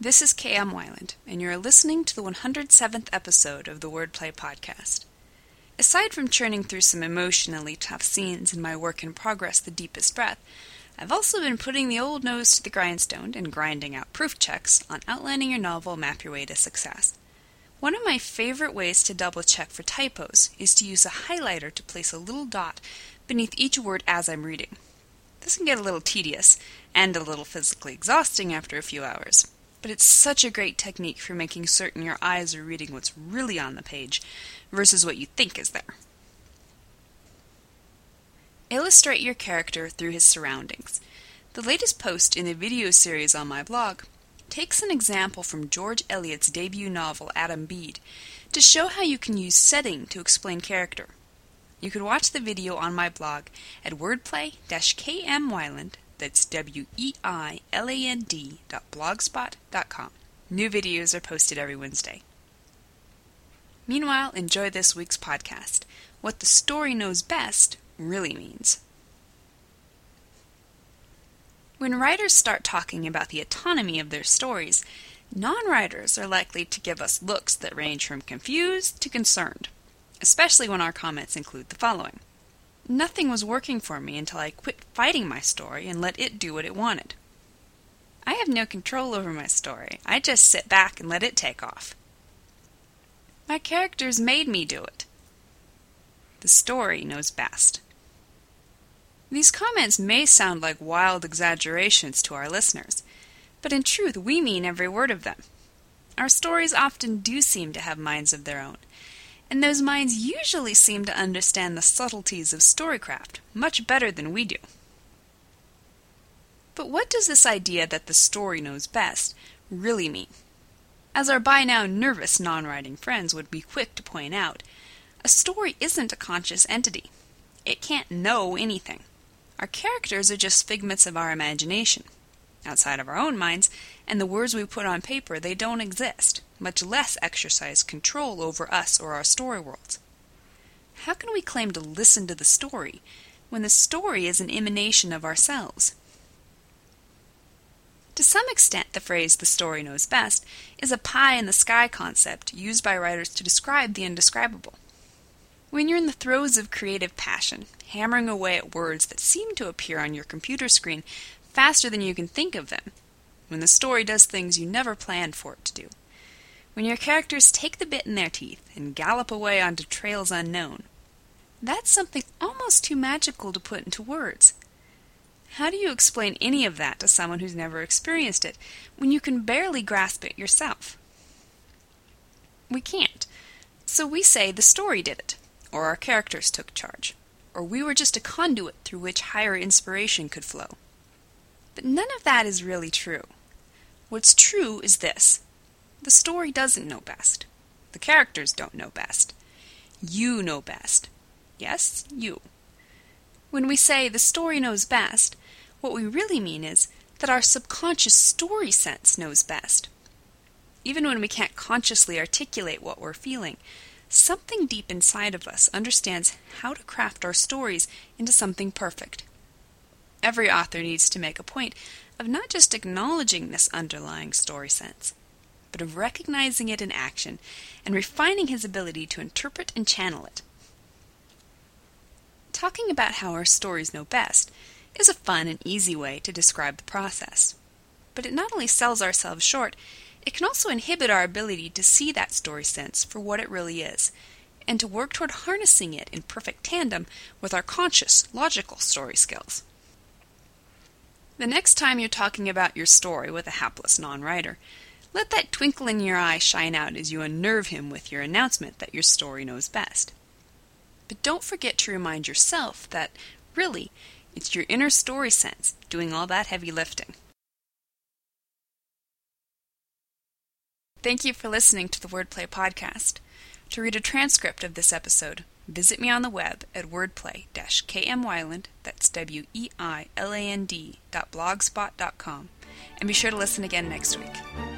This is K.M. Weiland, and you're listening to the 107th episode of the Wordplay Podcast. Aside from churning through some emotionally tough scenes in my work in progress, The Deepest Breath, I've also been putting the old nose to the grindstone and grinding out proof checks on outlining your novel, Map Your Way to Success. One of my favorite ways to double-check for typos is to use a highlighter to place a little dot beneath each word as I'm reading. This can get a little tedious and a little physically exhausting after a few hours. But it's such a great technique for making certain your eyes are reading what's really on the page versus what you think is there. Illustrate your character through his surroundings. The latest post in a video series on my blog takes an example from George Eliot's debut novel, Adam Bede, to show how you can use setting to explain character. You can watch the video on my blog at wordplay-kmweiland.com. That's weiland.blogspot.com. New videos are posted every Wednesday. Meanwhile, enjoy this week's podcast. What the story knows best really means. When writers start talking about the autonomy of their stories, non-writers are likely to give us looks that range from confused to concerned, especially when our comments include the following. Nothing was working for me until I quit fighting my story and let it do what it wanted. I have no control over my story. I just sit back and let it take off. My characters made me do it. The story knows best. These comments may sound like wild exaggerations to our listeners, but in truth we mean every word of them. Our stories often do seem to have minds of their own, and those minds usually seem to understand the subtleties of storycraft much better than we do. But what does this idea that the story knows best really mean? As our by now nervous non-writing friends would be quick to point out, a story isn't a conscious entity. It can't know anything. Our characters are just figments of our imagination. Outside of our own minds, and the words we put on paper, they don't exist, much less exercise control over us or our story worlds. How can we claim to listen to the story when the story is an emanation of ourselves? To some extent, the phrase, the story knows best, is a pie-in-the-sky concept used by writers to describe the indescribable. When you're in the throes of creative passion, hammering away at words that seem to appear on your computer screen faster than you can think of them, when the story does things you never planned for it to do, when your characters take the bit in their teeth and gallop away onto trails unknown, that's something almost too magical to put into words. How do you explain any of that to someone who's never experienced it, when you can barely grasp it yourself? We can't, so we say the story did it, or our characters took charge, or we were just a conduit through which higher inspiration could flow. But none of that is really true. What's true is this. The story doesn't know best. The characters don't know best. You know best. Yes, you. When we say the story knows best, what we really mean is that our subconscious story sense knows best. Even when we can't consciously articulate what we're feeling, something deep inside of us understands how to craft our stories into something perfect. Every author needs to make a point of not just acknowledging this underlying story sense, but of recognizing it in action and refining his ability to interpret and channel it. Talking about how our stories know best is a fun and easy way to describe the process, but it not only sells ourselves short, it can also inhibit our ability to see that story sense for what it really is, and to work toward harnessing it in perfect tandem with our conscious, logical story skills. The next time you're talking about your story with a hapless non-writer, let that twinkle in your eye shine out as you unnerve him with your announcement that your story knows best. But don't forget to remind yourself that, really, it's your inner story sense doing all that heavy lifting. Thank you for listening to the Wordplay Podcast. To read a transcript of this episode, visit me on the web at wordplay-kmweiland, that's weiland.blogspot.com, and be sure to listen again next week.